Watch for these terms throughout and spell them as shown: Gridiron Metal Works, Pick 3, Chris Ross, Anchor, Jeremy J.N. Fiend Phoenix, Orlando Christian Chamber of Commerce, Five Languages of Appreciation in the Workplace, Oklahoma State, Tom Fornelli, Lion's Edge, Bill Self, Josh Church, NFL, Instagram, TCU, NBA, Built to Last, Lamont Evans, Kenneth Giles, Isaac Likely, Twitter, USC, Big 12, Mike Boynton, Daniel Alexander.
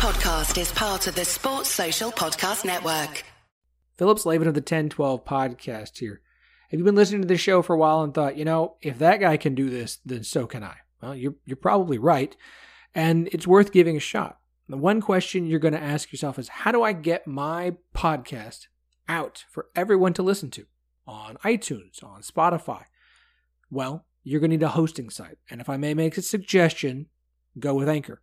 Podcast is part of the Sports Social Podcast Network. Phillip Slavin of the Ten12 Podcast here. Have you been listening to this show for a while and thought, you know, if that guy can do this, then so can I? Well, you're probably right, and it's worth giving a shot. The one question you're going to ask yourself is, how do I get my podcast out for everyone to listen to on iTunes, on Spotify? Well, you're going to need a hosting site, and if I may make a suggestion, go with Anchor.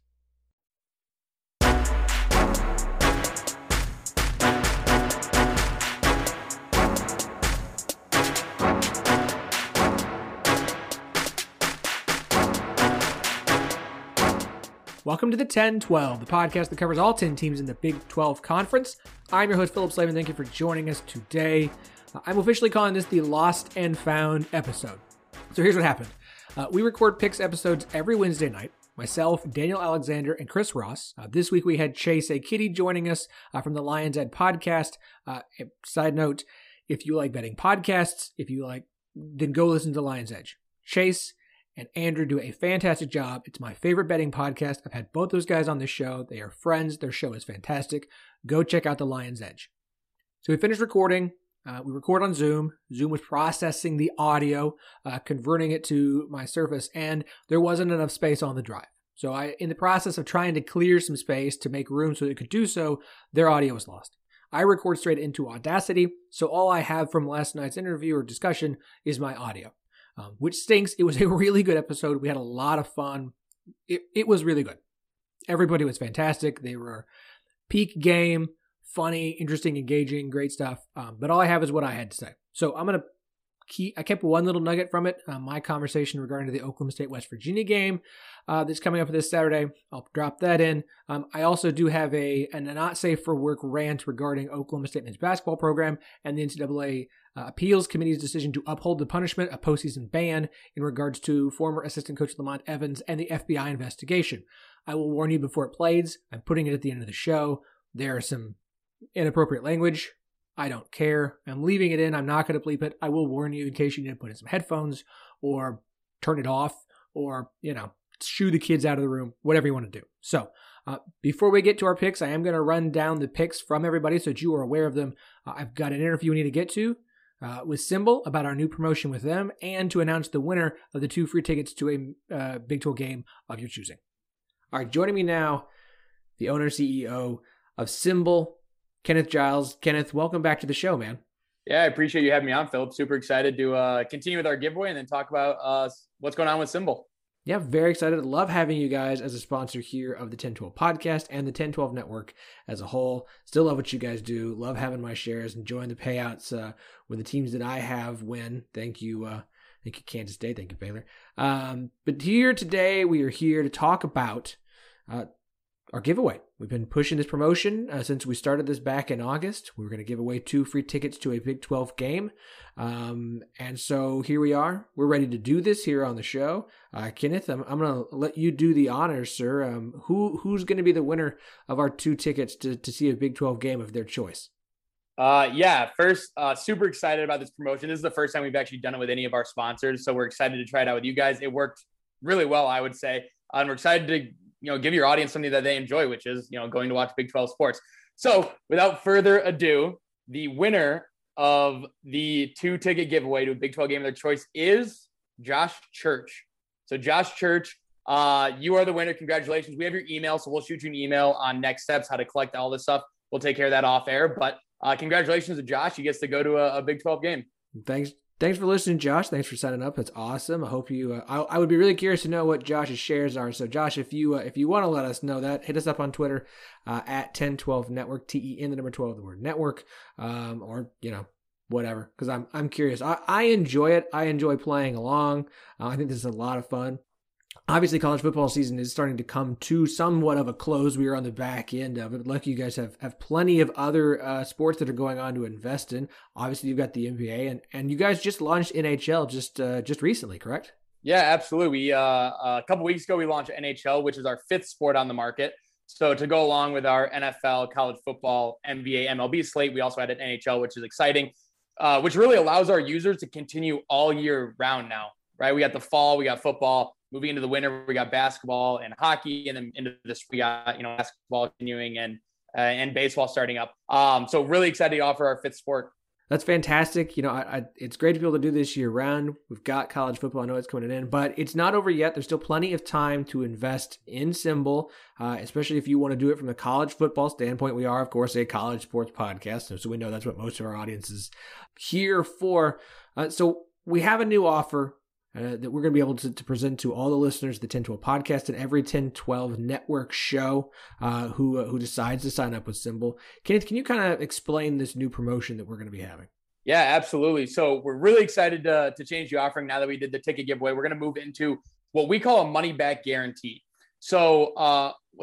Welcome to the Ten12, the podcast that covers all 10 teams in the Big 12 Conference. I'm your host, Phillip Slavin. Thank you for joining us today. I'm officially calling this the Lost and Found episode. So here's what happened. We record picks episodes every Wednesday night. Myself, Daniel Alexander, and Chris Ross. This week we had Chase Kiddy joining us from the Lion's Edge podcast. Side note, if you like betting podcasts, then go listen to Lion's Edge. Chase and Andrew do a fantastic job. It's my favorite betting podcast. I've had both those guys on this show. They are friends. Their show is fantastic. Go check out the Lion's Edge. So we finished recording. We record on Zoom. Zoom was processing the audio, converting it to my Surface, and there wasn't enough space on the drive. So in the process of trying to clear some space to make room so it could do so, their audio was lost. I record straight into Audacity, so all I have from last night's interview or discussion is my audio. Which stinks. It was a really good episode. We had a lot of fun. It was really good. Everybody was fantastic. They were peak game, funny, interesting, engaging, great stuff. But all I have is what I had to say. So I'm going to I kept one little nugget from it. My conversation regarding the Oklahoma State West Virginia game that's coming up this Saturday. I'll drop that in. I also do have a not safe for work rant regarding Oklahoma State men's basketball program and the NCAA appeals committee's decision to uphold the punishment, a postseason ban, in regards to former assistant coach Lamont Evans and the FBI investigation. I will warn you before it plays. I'm putting it at the end of the show. There are some inappropriate language. I don't care. I'm leaving it in. I'm not going to bleep it. I will warn you in case you need to put in some headphones or turn it off or, shoo the kids out of the room, whatever you want to do. So before we get to our picks, I am going to run down the picks from everybody so that you are aware of them. I've got an interview we need to get to with SimBull about our new promotion with them and to announce the winner of the 2 free tickets to a Big 12 game of your choosing. All right, joining me now, the owner, CEO of SimBull, Kenneth Giles. Kenneth, welcome back to the show, man. Yeah, I appreciate you having me on, Phillip. Super excited to continue with our giveaway and then talk about what's going on with SimBull. Yeah, very excited. Love having you guys as a sponsor here of the Ten12 Podcast and the Ten12 Network as a whole. Still love what you guys do. Love having my shares, enjoying the payouts when the teams that I have win. Thank you. Thank you, Kansas State. Thank you, Baylor. But here today, we are here to talk about our giveaway. We've been pushing this promotion since we started this back in August. We were going to give away 2 free tickets to a Big 12 game. And so here we are. We're ready to do this here on the show. Kenneth, I'm going to let you do the honors, sir. Who's going to be the winner of our 2 tickets to see a Big 12 game of their choice? First, super excited about this promotion. This is the first time we've actually done it with any of our sponsors. So we're excited to try it out with you guys. It worked really well, I would say. And we're excited to give your audience something that they enjoy, which is, going to watch Big 12 sports. So without further ado, the winner of the 2 ticket giveaway to a Big 12 game of their choice is Josh Church. So Josh Church, you are the winner. Congratulations. We have your email. So we'll shoot you an email on next steps, how to collect all this stuff. We'll take care of that off air, but congratulations to Josh. He gets to go to a Big 12 game. Thanks. Thanks for listening, Josh. Thanks for signing up. That's awesome. I hope you. I would be really curious to know what Josh's shares are. So, Josh, if you want to let us know that, hit us up on Twitter at Ten12Network, TEN12, the word network, or whatever. Because I'm curious. I enjoy it. I enjoy playing along. I think this is a lot of fun. Obviously, college football season is starting to come to somewhat of a close. We are on the back end of it. Lucky you guys have plenty of other sports that are going on to invest in. Obviously, you've got the NBA, and you guys just launched NHL just recently, correct? Yeah, absolutely. We a couple weeks ago, we launched NHL, which is our fifth sport on the market. So to go along with our NFL, college football, NBA, MLB slate, we also added NHL, which is exciting, which really allows our users to continue all year round now, right? We got the fall, we got football. Moving into the winter, we got basketball and hockey, and then into this, we got basketball continuing and baseball starting up. So really excited to offer our fifth sport. That's fantastic. It's great to be able to do this year round. We've got college football. I know it's coming in, but it's not over yet. There's still plenty of time to invest in SimBull, especially if you want to do it from the college football standpoint. We are, of course, a college sports podcast, so we know that's what most of our audience is here for. So we have a new offer that we're going to be able to present to all the listeners of the Ten12 Podcast and every Ten12 Network show who decides to sign up with SimBull. Kenneth, can you kind of explain this new promotion that we're going to be having? Yeah, absolutely. So we're really excited to change the offering now that we did the ticket giveaway. We're going to move into what we call a money-back guarantee. So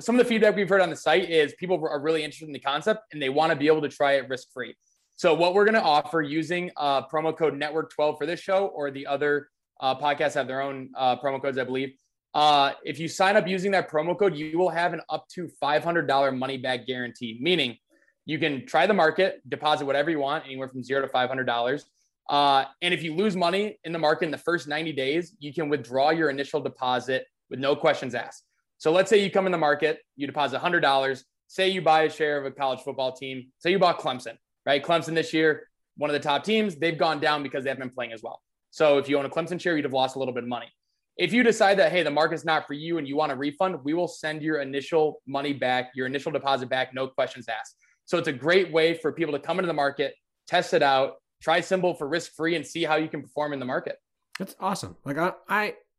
some of the feedback we've heard on the site is people are really interested in the concept and they want to be able to try it risk-free. So what we're going to offer using promo code NETWORK12 for this show or the other podcasts have their own promo codes, I believe. If you sign up using that promo code, you will have an up to $500 money back guarantee, meaning you can try the market, deposit whatever you want, anywhere from $0 to $500. And if you lose money in the market in the first 90 days, you can withdraw your initial deposit with no questions asked. So let's say you come in the market, you deposit $100, say you buy a share of a college football team, say you bought Clemson, right? Clemson this year, one of the top teams, they've gone down because they haven't been playing as well. So if you own a Clemson share, you'd have lost a little bit of money. If you decide that, hey, the market's not for you and you want a refund, we will send your initial money back, your initial deposit back, no questions asked. So it's a great way for people to come into the market, test it out, try SimBull for risk-free and see how you can perform in the market. That's awesome. Like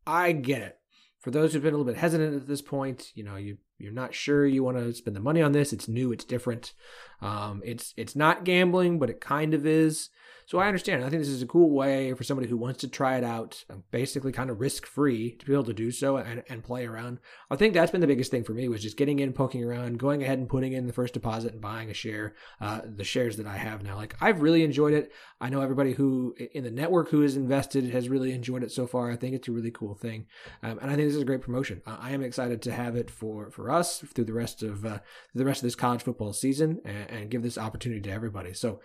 I get it. For those who've been a little bit hesitant at this point, you're not sure you want to spend the money on this. It's new. It's different. It's not gambling, but it kind of is. So I understand. I think this is a cool way for somebody who wants to try it out, basically kind of risk-free, to be able to do so and play around. I think that's been the biggest thing for me, was just getting in, poking around, going ahead and putting in the first deposit and buying a share, the shares that I have now. Like, I've really enjoyed it. I know everybody who in the network who is invested has really enjoyed it so far. I think it's a really cool thing. And I think this is a great promotion. I am excited to have it for us through the rest of this college football season and give this opportunity to everybody. So,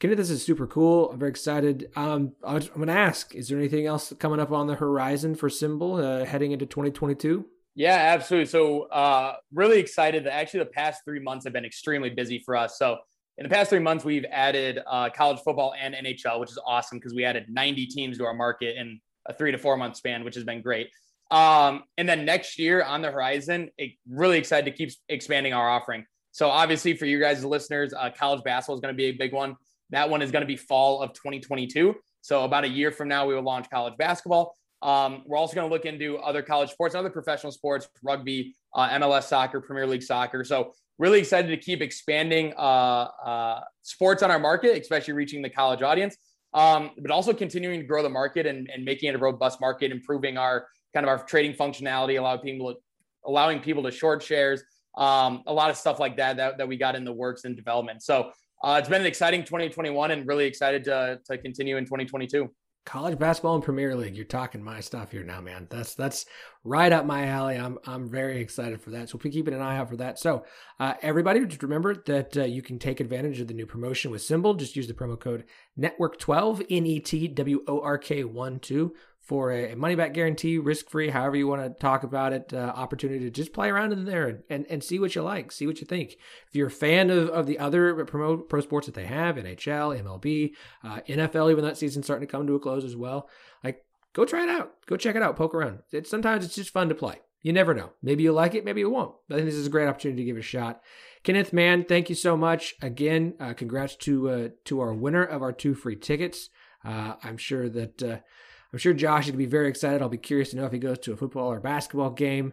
Kenneth, this is super cool. I'm very excited. I'm going to ask, is there anything else coming up on the horizon for SimBull heading into 2022? Yeah, absolutely. So really excited. Actually, the past 3 months have been extremely busy for us. So in the past 3 months, we've added college football and NHL, which is awesome because we added 90 teams to our market in a 3 to 4 month span, which has been great. And then next year on the horizon, really excited to keep expanding our offering. So obviously for you guys as listeners, college basketball is going to be a big one. That one is going to be fall of 2022. So about a year from now, we will launch college basketball. We're also going to look into other college sports, other professional sports, rugby, MLS soccer, Premier League soccer. So really excited to keep expanding sports on our market, especially reaching the college audience, but also continuing to grow the market and making it a robust market, improving our kind of our trading functionality, allowing people to short shares, a lot of stuff like that we got in the works and development. So it's been an exciting 2021 and really excited to continue in 2022. College basketball and Premier League. You're talking my stuff here now, man. That's right up my alley. I'm very excited for that. So we'll be keeping an eye out for that. So everybody, just remember that you can take advantage of the new promotion with SimBull. Just use the promo code NETWORK12, NETWORK12, for a money-back guarantee, risk-free, however you want to talk about it, opportunity to just play around in there and see what you like, see what you think. If you're a fan of the other pro sports that they have, NHL, MLB, NFL, even that season's starting to come to a close as well, like, go try it out. Go check it out. Poke around. Sometimes it's just fun to play. You never know. Maybe you'll like it. Maybe you won't. But I think this is a great opportunity to give it a shot. Kenneth, man, thank you so much. Again, congrats to our winner of our two free tickets. I'm sure Josh is going to be very excited. I'll be curious to know if he goes to a football or basketball game.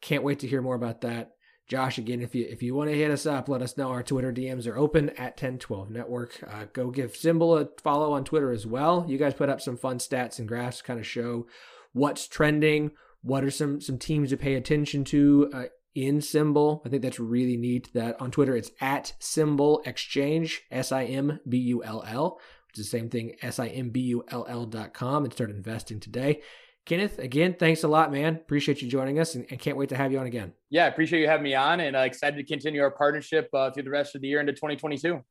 Can't wait to hear more about that. Josh, again, if you want to hit us up, let us know. Our Twitter DMs are open at Ten12Network. Go give SimBull a follow on Twitter as well. You guys put up some fun stats and graphs to kind of show what's trending, what are some teams to pay attention to in SimBull. I think that's really neat. That on Twitter, it's at SimBull Exchange, SIMBULL, which is the same thing, SIMBULL.com, and start investing today. Kenneth, again, thanks a lot, man. Appreciate you joining us and can't wait to have you on again. Yeah, I appreciate you having me on and excited to continue our partnership through the rest of the year into 2022.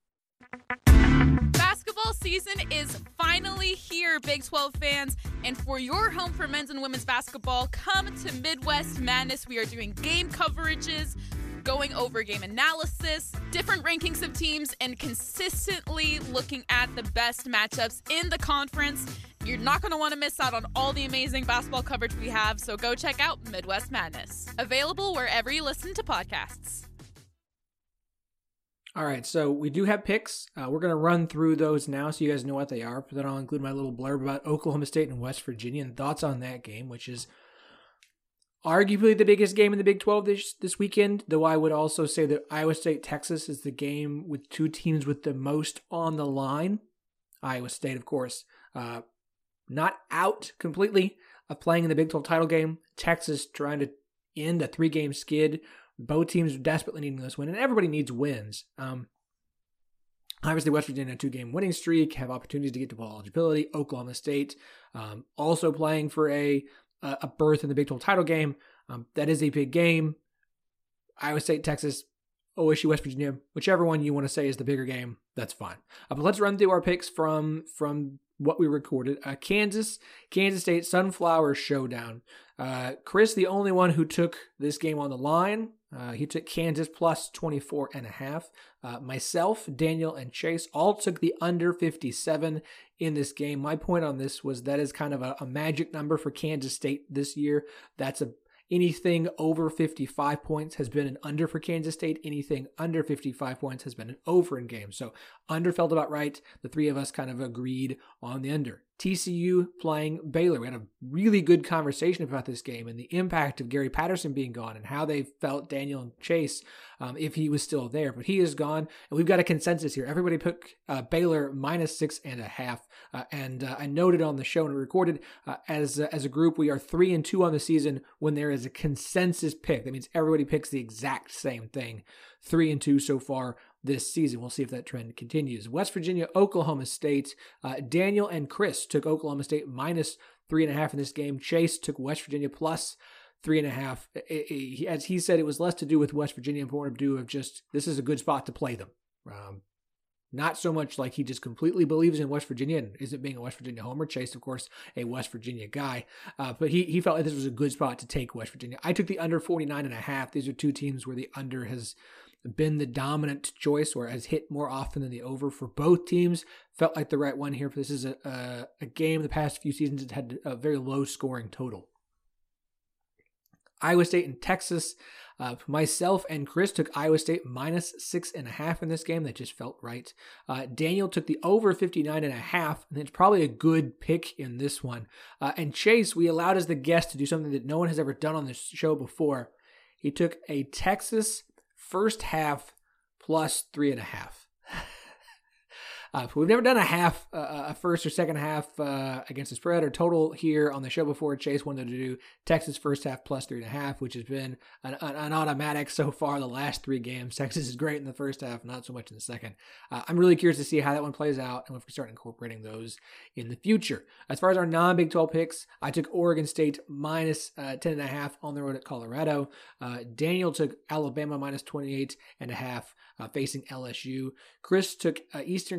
Basketball season is finally here, Big 12 fans. And for your home for men's and women's basketball, come to Midwest Madness. We are doing game coverages, going over game analysis, different rankings of teams, and consistently looking at the best matchups in the conference. You're not going to want to miss out on all the amazing basketball coverage we have, so go check out Midwest Madness. Available wherever you listen to podcasts. All right, so we do have picks. We're going to run through those now so you guys know what they are, but then I'll include my little blurb about Oklahoma State and West Virginia and thoughts on that game, which is arguably the biggest game in the Big 12 this weekend, though I would also say that Iowa State-Texas is the game with two teams with the most on the line. Iowa State, of course, not out completely of playing in the Big 12 title game. Texas trying to end a 3-game skid. Both teams desperately needing this win, and everybody needs wins. Obviously, West Virginia, 2-game winning streak, have opportunities to get to bowl eligibility. Oklahoma State also playing for a berth in the Big 12 title game. That is a big game. Iowa State, Texas, OSU, West Virginia, whichever one you want to say is the bigger game, that's fine. But let's run through our picks from what we recorded. Kansas State Sunflower Showdown. Chris, the only one who took this game on the line. He took Kansas plus 24.5. Myself, Daniel, and Chase all took the under 57 in this game. My point on this was that is kind of a magic number for Kansas State this year. That's anything over 55 points has been an under for Kansas State. Anything under 55 points has been an over in games. So under felt about right. The three of us kind of agreed on the under. TCU playing Baylor. We had a really good conversation about this game and the impact of Gary Patterson being gone and how they felt Daniel and Chase if he was still there. But he is gone, and we've got a consensus here. Everybody took Baylor minus 6.5. And I noted on the show and recorded as a group, we are 3-2 on the season when there is a consensus pick. That means everybody picks the exact same thing. 3-2 so far this season. We'll see if that trend continues. West Virginia, Oklahoma State. Daniel and Chris took Oklahoma State minus 3.5 in this game. Chase took West Virginia plus 3.5. As he said, it was less to do with West Virginia and more to do with just this is a good spot to play them. Not so much like he just completely believes in West Virginia and isn't being a West Virginia homer. Chase, of course, a West Virginia guy. But he felt like this was a good spot to take West Virginia. I took the under 49.5. These are two teams where the under has been the dominant choice or has hit more often than the over for both teams. Felt like the right one here. This is a game the past few seasons that had a very low scoring total. Iowa State and Texas. Myself and Chris took Iowa State minus 6.5 in this game. That just felt right. Daniel took the over 59.5, and it's probably a good pick in this one. And Chase, we allowed as the guest to do something that no one has ever done on this show before. He took a Texas first half plus 3.5. We've never done a first or second half against the spread or total here on the show before. Chase wanted to do Texas first half plus 3.5, which has been an automatic so far the last three games. Texas is great in the first half, not so much in the second. I'm really curious to see how that one plays out and if we start incorporating those in the future. As far as our non-Big 12 picks, I took Oregon State minus 10.5 on the road at Colorado. Daniel took Alabama minus 28.5. Facing LSU. Chris took East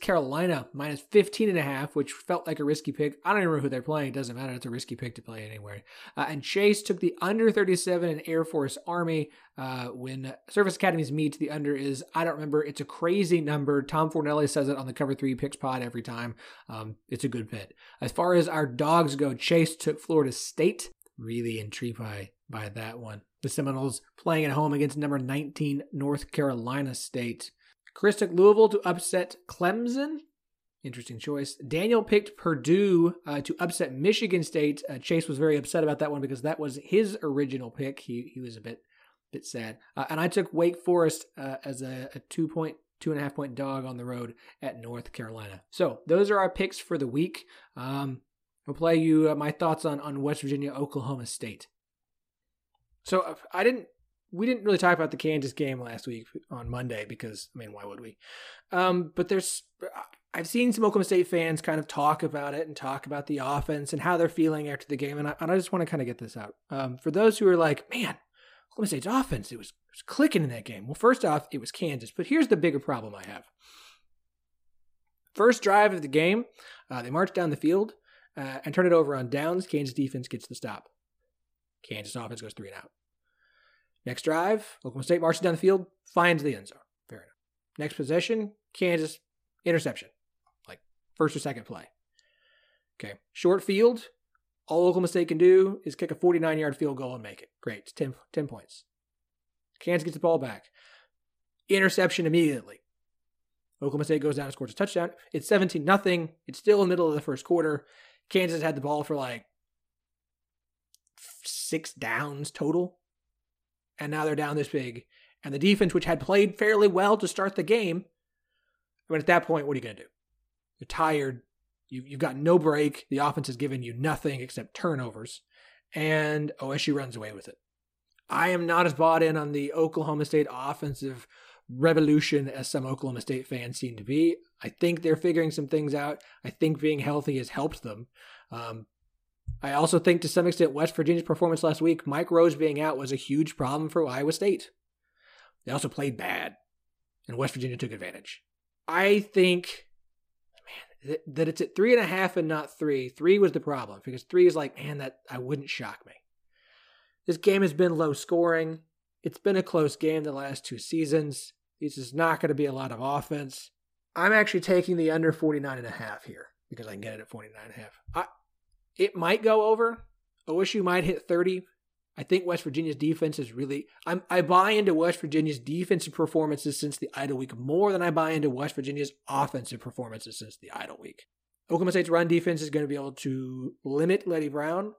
Carolina minus 15.5, which felt like a risky pick. I don't even remember who they're playing. It doesn't matter. It's a risky pick to play anywhere. And Chase took the under 37 in Air Force Army. When service academies meet, the under is, I don't remember. It's a crazy number. Tom Fornelli says it on the Cover 3 Picks Pod every time. It's a good bet. As far as our dogs go, Chase took Florida State. Really intrigued by that one. The Seminoles playing at home against number 19, North Carolina State. Chris took Louisville to upset Clemson. Interesting choice. Daniel picked Purdue to upset Michigan State. Chase was very upset about that one because that was his original pick. He was a bit sad. And I took Wake Forest as a 2.5 point dog on the road at North Carolina. So those are our picks for the week. I'll play you my thoughts on West Virginia, Oklahoma State. So we didn't really talk about the Kansas game last week on Monday because, I mean, why would we? But I've seen some Oklahoma State fans kind of talk about it and talk about the offense and how they're feeling after the game. And I just want to kind of get this out. For those who are like, man, Oklahoma State's offense, it was clicking in that game. Well, first off, it was Kansas. But here's the bigger problem I have. First drive of the game, they marched down the field and turned it over on downs. Kansas defense gets the stop. Kansas offense goes 3 and out. Next drive, Oklahoma State marches down the field, finds the end zone. Fair enough. Next possession, Kansas interception, like first or second play. Okay, short field. All Oklahoma State can do is kick a 49-yard field goal and make it. Great, it's 10 points. Kansas gets the ball back. Interception immediately. Oklahoma State goes down and scores a touchdown. It's 17-0. It's still in the middle of the first quarter. Kansas had the ball for like 6 downs total. And now they're down this big. And the defense, which had played fairly well to start the game, but at that point, what are you going to do? You're tired. You've got no break. The offense has given you nothing except turnovers. And OSU runs away with it. I am not as bought in on the Oklahoma State offensive revolution as some Oklahoma State fans seem to be. I think they're figuring some things out. I think being healthy has helped them. I also think to some extent West Virginia's performance last week, Mike Rose being out, was a huge problem for Iowa State. They also played bad, and West Virginia took advantage. I think, man, that it's at 3.5 and not 3. 3 was the problem because 3 is like, man, that I wouldn't shock me. This game has been low scoring. It's been a close game the last 2 seasons. This is not going to be a lot of offense. I'm actually taking the under 49.5 here because I can get it at 49.5. It might go over. OSU might hit 30. I think West Virginia's defense is really... I buy into West Virginia's defensive performances since the idle week more than I buy into West Virginia's offensive performances since the idle week. Oklahoma State's run defense is going to be able to limit Letty Brown.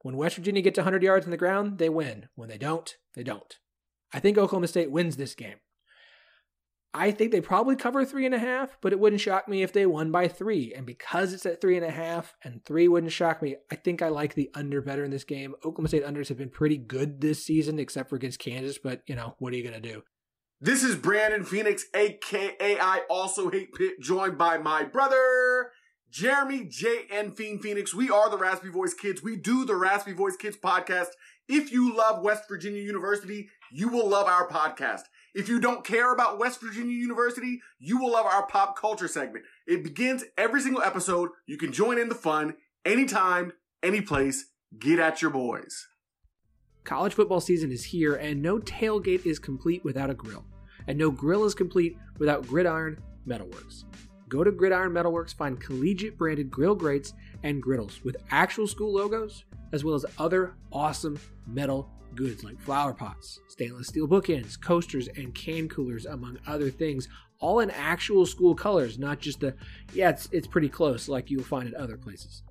When West Virginia gets 100 yards on the ground, they win. When they don't, they don't. I think Oklahoma State wins this game. I think they probably cover 3.5, but it wouldn't shock me if they won by 3. And because it's at 3.5 and 3 wouldn't shock me, I think I like the under better in this game. Oklahoma State unders have been pretty good this season, except for against Kansas, but, you know, what are you going to do? This is Brandon Phoenix, a.k.a. I Also Hate Pitt, joined by my brother, Jeremy J.N. Fiend Phoenix. We are the Raspy Voice Kids. We do the Raspy Voice Kids podcast. If you love West Virginia University, you will love our podcast. If you don't care about West Virginia University, you will love our pop culture segment. It begins every single episode. You can join in the fun anytime, any place. Get at your boys. College football season is here, and no tailgate is complete without a grill. And no grill is complete without Gridiron Metalworks. Go to Gridiron Metalworks, find collegiate-branded grill grates and griddles with actual school logos, as well as other awesome metal goods like flower pots, stainless steel bookends, coasters, and can coolers, among other things, all in actual school colors, not just the, yeah, it's pretty close like you'll find at other places.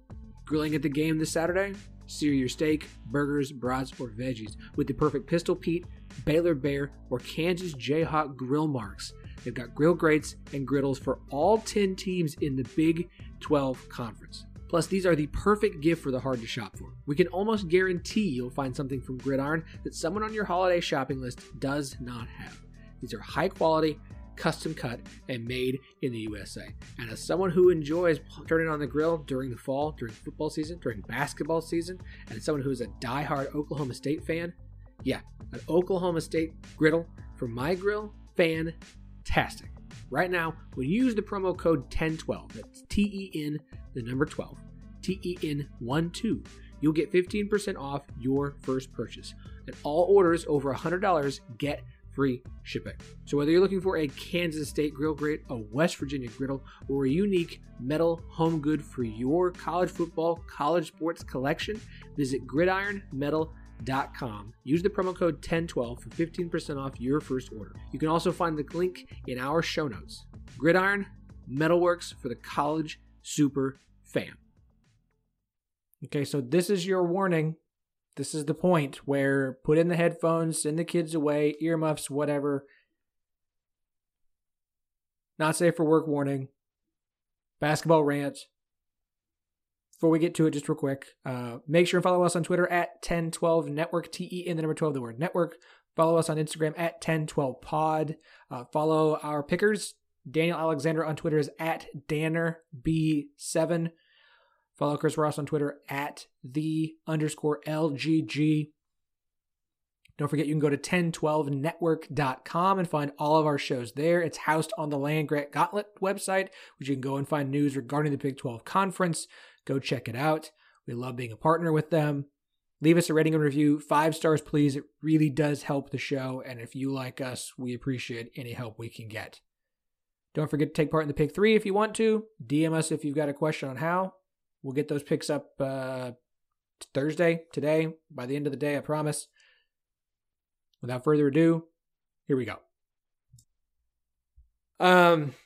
Grilling at the game this Saturday? Sear your steak, burgers, brats, or veggies with the perfect Pistol Pete, Baylor Bear, or Kansas Jayhawk grill marks. They've got grill grates and griddles for all 10 teams in the Big 12 Conference. Plus, these are the perfect gift for the hard to shop for. We can almost guarantee you'll find something from Gridiron that someone on your holiday shopping list does not have. These are high quality, custom cut, and made in the USA. And as someone who enjoys turning on the grill during the fall, during football season, during basketball season, and as someone who is a diehard Oklahoma State fan, yeah, an Oklahoma State griddle for my grill fan. Fantastic. Right now, when you use the promo code Ten12, that's TEN, the number 12, TEN12, you'll get 15% off your first purchase. And all orders over $100 get free shipping. So whether you're looking for a Kansas State grill grate, a West Virginia griddle, or a unique metal home good for your college football, college sports collection, visit gridironmetal.com. Use the promo code Ten12 for 15% off your first order. You can also find the link in our show notes. Gridiron Metalworks for the college super fan. Okay, so this is your warning. This is the point where put in the headphones, send the kids away, earmuffs, whatever. Not safe for work warning. Basketball rant. Before we get to it, just real quick, make sure and follow us on Twitter at Ten12Network, T-E in the number 12, the word network. Follow us on Instagram at Ten12Pod. Follow our pickers. Daniel Alexander on Twitter is at DannerB7. Follow Chris Ross on Twitter at @the_LGG. Don't forget, you can go to Ten12Network.com and find all of our shows there. It's housed on the LandGrant Gauntlet website, which you can go and find news regarding the Big 12 Conference. Go check it out. We love being a partner with them. Leave us a rating and review. 5 stars, please. It really does help the show. And if you like us, we appreciate any help we can get. Don't forget to take part in the Pick 3 if you want to. DM us if you've got a question on how. We'll get those picks up Thursday, today, by the end of the day, I promise. Without further ado, here we go.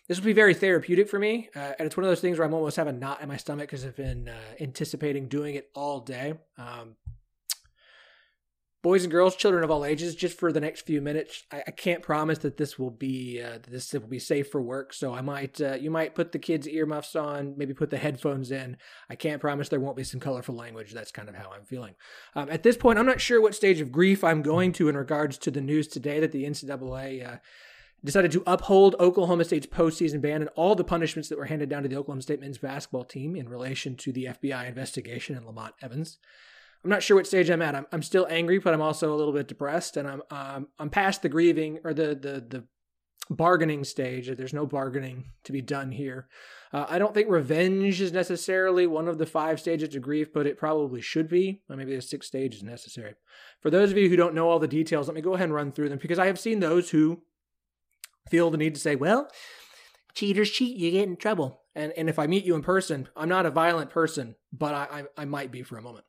This will be very therapeutic for me, and it's one of those things where I'm almost having a knot in my stomach because I've been anticipating doing it all day. Boys and girls, children of all ages, just for the next few minutes, I can't promise that this will be safe for work. So I might, you might put the kids' earmuffs on, maybe put the headphones in. I can't promise there won't be some colorful language. That's kind of how I'm feeling. At this point, I'm not sure what stage of grief I'm going to in regards to the news today that the NCAA decided to uphold Oklahoma State's postseason ban and all the punishments that were handed down to the Oklahoma State men's basketball team in relation to the FBI investigation and Lamont Evans. I'm not sure what stage I'm at. I'm still angry, but I'm also a little bit depressed, and I'm past the grieving or the bargaining stage. There's no bargaining to be done here. I don't think revenge is necessarily one of the 5 stages of grief, but it probably should be. Or maybe the 6th stage is necessary. For those of you who don't know all the details, let me go ahead and run through them because I have seen those who feel the need to say, well, cheaters cheat, you get in trouble. And if I meet you in person, I'm not a violent person, but I might be for a moment.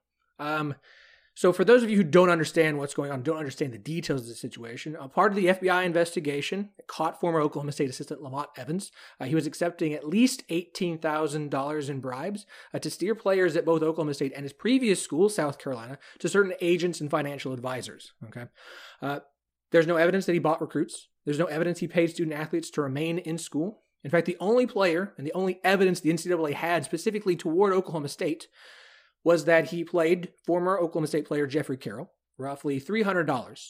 So for those of you who don't understand what's going on, don't understand the details of the situation, a part of the FBI investigation caught former Oklahoma State assistant Lamont Evans. He was accepting at least $18,000 in bribes to steer players at both Oklahoma State and his previous school, South Carolina, to certain agents and financial advisors. Okay. There's no evidence that he bought recruits. There's no evidence he paid student athletes to remain in school. In fact, the only player and the only evidence the NCAA had specifically toward Oklahoma State was that he played former Oklahoma State player Jeffrey Carroll roughly $300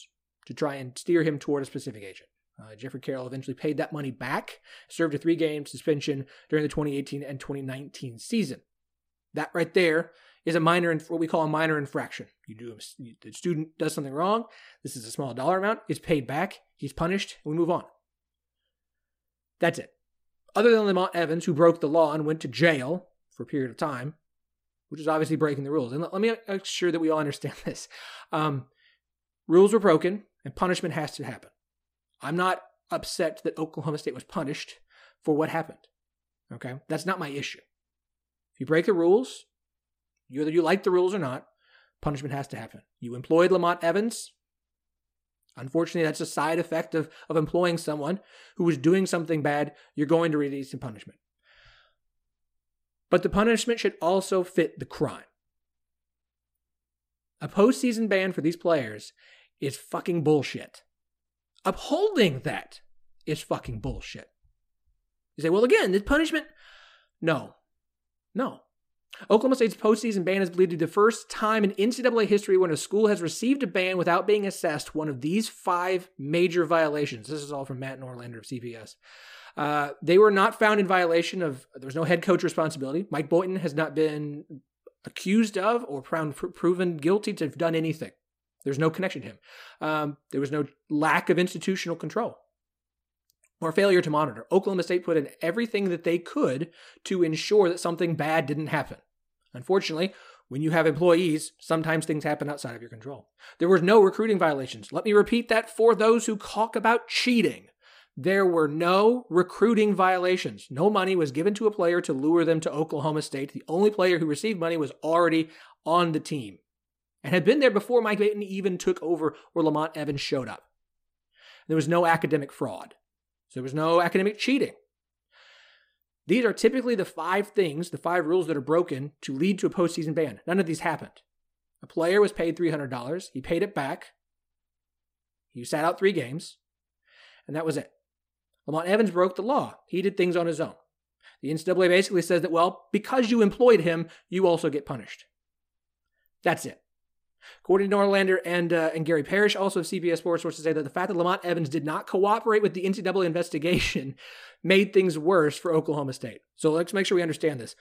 to try and steer him toward a specific agent. Jeffrey Carroll eventually paid that money back, served a 3-game suspension during the 2018 and 2019 season. That right there is a minor, what we call a minor infraction. The student does something wrong. This is a small dollar amount. It's paid back. He's punished. And we move on. That's it. Other than Lamont Evans, who broke the law and went to jail for a period of time, which is obviously breaking the rules. And let me make sure that we all understand this. Rules were broken, and punishment has to happen. I'm not upset that Oklahoma State was punished for what happened. Okay? That's not my issue. If you break the rules, whether you like the rules or not, punishment has to happen. You employed Lamont Evans. Unfortunately, that's a side effect of employing someone who was doing something bad. You're going to receive some punishment. But the punishment should also fit the crime. A postseason ban for these players is fucking bullshit. Upholding that is fucking bullshit. You say, well, again, the punishment... No. Oklahoma State's postseason ban is believed to be the first time in NCAA history when a school has received a ban without being assessed one of these 5 major violations. This is all from Matt Norlander of CBS. They were not found in violation of, there was no head coach responsibility. Mike Boynton has not been accused of or proven guilty to have done anything. There's no connection to him. There was no lack of institutional control or failure to monitor. Oklahoma State put in everything that they could to ensure that something bad didn't happen. Unfortunately, when you have employees, sometimes things happen outside of your control. There was no recruiting violations. Let me repeat that for those who talk about cheating. There were no recruiting violations. No money was given to a player to lure them to Oklahoma State. The only player who received money was already on the team and had been there before Mike Boynton even took over or Lamont Evans showed up. There was no academic fraud. So there was no academic cheating. These are typically the five things, the five rules that are broken to lead to a postseason ban. None of these happened. A player was paid $300. He paid it back. He sat out 3 games, and that was it. Lamont Evans broke the law. He did things on his own. The NCAA basically says that, well, because you employed him, you also get punished. That's it. According to Norlander and Gary Parrish, also of CBS Sports, sources say that the fact that Lamont Evans did not cooperate with the NCAA investigation made things worse for Oklahoma State. So let's make sure we understand this.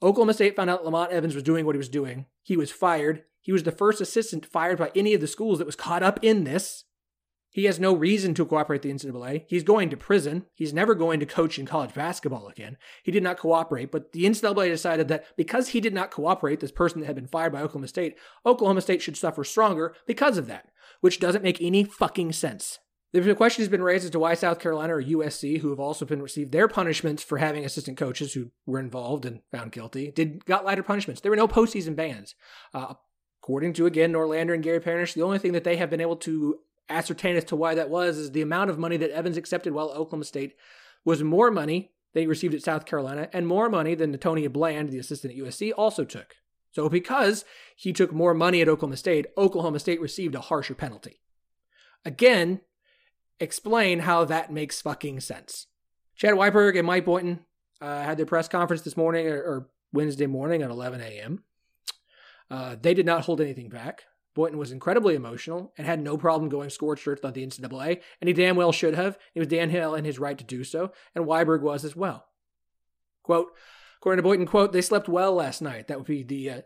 Oklahoma State found out Lamont Evans was doing what he was doing. He was fired. He was the first assistant fired by any of the schools that was caught up in this. He has no reason to cooperate with the NCAA. He's going to prison. He's never going to coach in college basketball again. He did not cooperate, but the NCAA decided that because he did not cooperate, this person that had been fired by Oklahoma State should suffer stronger because of that, which doesn't make any fucking sense. The question has been raised as to why South Carolina or USC, who have also been received their punishments for having assistant coaches who were involved and found guilty, got lighter punishments. There were no postseason bans. According to, again, Norlander and Gary Parrish, the only thing that they have been able to ascertain as to why that was is the amount of money that Evans accepted while Oklahoma State was more money than he received at South Carolina and more money than Natonia Bland, the assistant at USC, also took. So because he took more money at Oklahoma State received a harsher penalty. Again, explain how that makes fucking sense. Chad Weiberg and Mike Boynton had their press conference this morning or Wednesday morning at 11 a.m. They did not hold anything back. Boynton was incredibly emotional and had no problem going scorched earth on the NCAA, and he damn well should have. It was Dan Hill and his right to do so, and Weiberg was as well. Quote, according to Boynton, quote, they slept well last night. That would be the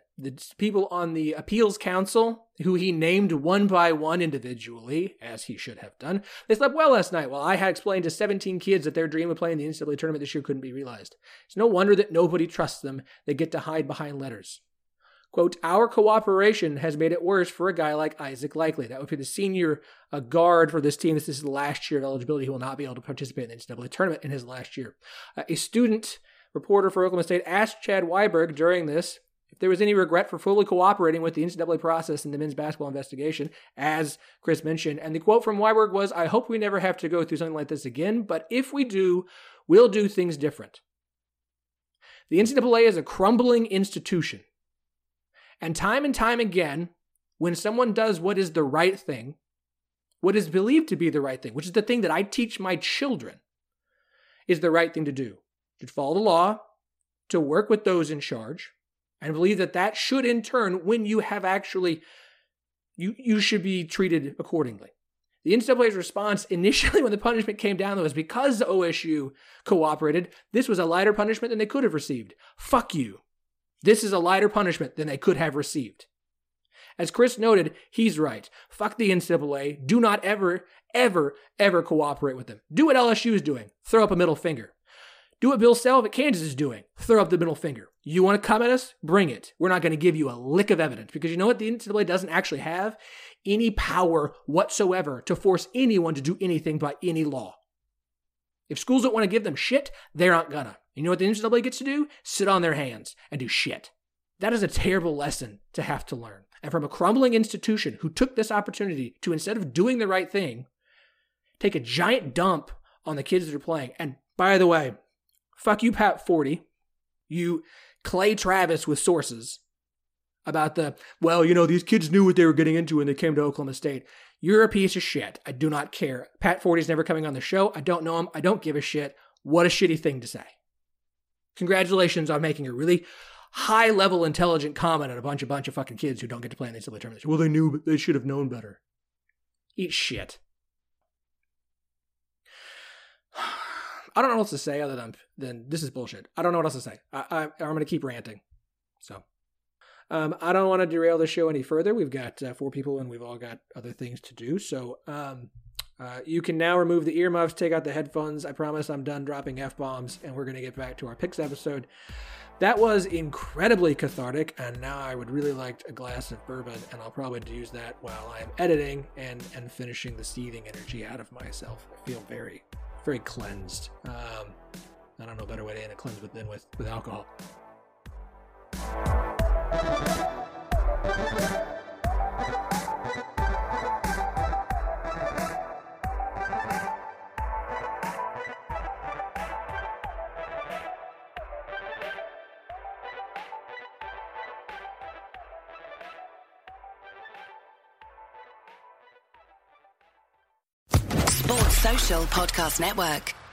people on the appeals council, who he named one by one individually, as he should have done. They slept well last night while I had explained to 17 kids that their dream of playing the NCAA tournament this year couldn't be realized. It's no wonder that nobody trusts them. They get to hide behind letters. Quote, our cooperation has made it worse for a guy like Isaac Likely. That would be the senior guard for this team. This is his last year of eligibility. He will not be able to participate in the NCAA tournament in his last year. A student reporter for Oklahoma State asked Chad Weiberg during this if there was any regret for fully cooperating with the NCAA process in the men's basketball investigation, as Chris mentioned. And the quote from Weiberg was, I hope we never have to go through something like this again, but if we do, we'll do things different. The NCAA is a crumbling institution. And time again, when someone does what is the right thing, what is believed to be the right thing, which is the thing that I teach my children, is the right thing to do. To follow the law, to work with those in charge, and believe that that should in turn, when you have actually, you should be treated accordingly. The NCAA's response initially when the punishment came down, though, was because OSU cooperated, this was a lighter punishment than they could have received. Fuck you. This is a lighter punishment than they could have received. As Chris noted, he's right. Fuck the NCAA. Do not ever, ever, ever cooperate with them. Do what LSU is doing. Throw up a middle finger. Do what Bill Self at Kansas is doing. Throw up the middle finger. You want to come at us? Bring it. We're not going to give you a lick of evidence because you know what? The NCAA doesn't actually have any power whatsoever to force anyone to do anything by any law. If schools don't want to give them shit, they're not gonna. You know what the NCAA gets to do? Sit on their hands and do shit. That is a terrible lesson to have to learn. And from a crumbling institution who took this opportunity to, instead of doing the right thing, take a giant dump on the kids that are playing. And by the way, fuck you, Pat 40. You Clay Travis with sources about the, well, you know, these kids knew what they were getting into when they came to Oklahoma State. You're a piece of shit. I do not care. Pat 40's never coming on the show. I don't know him. I don't give a shit. What a shitty thing to say. Congratulations on making a really high-level, intelligent comment on a bunch of fucking kids who don't get to play in the NCAA tournament. Well, they knew, but they should have known better. Eat shit. I don't know what else to say other than this is bullshit. I don't know what else to say. I'm going to keep ranting. So, I don't want to derail the show any further. We've got 4 people, and we've all got other things to do. So, you can now remove the earmuffs, take out the headphones. I promise I'm done dropping F-bombs, and we're going to get back to our picks episode. That was incredibly cathartic, and now I would really like a glass of bourbon, and I'll probably use that while I'm editing and finishing the seething energy out of myself. I feel very, very cleansed. I don't know a better way to end a cleanse than with alcohol. Sports Social Podcast Network.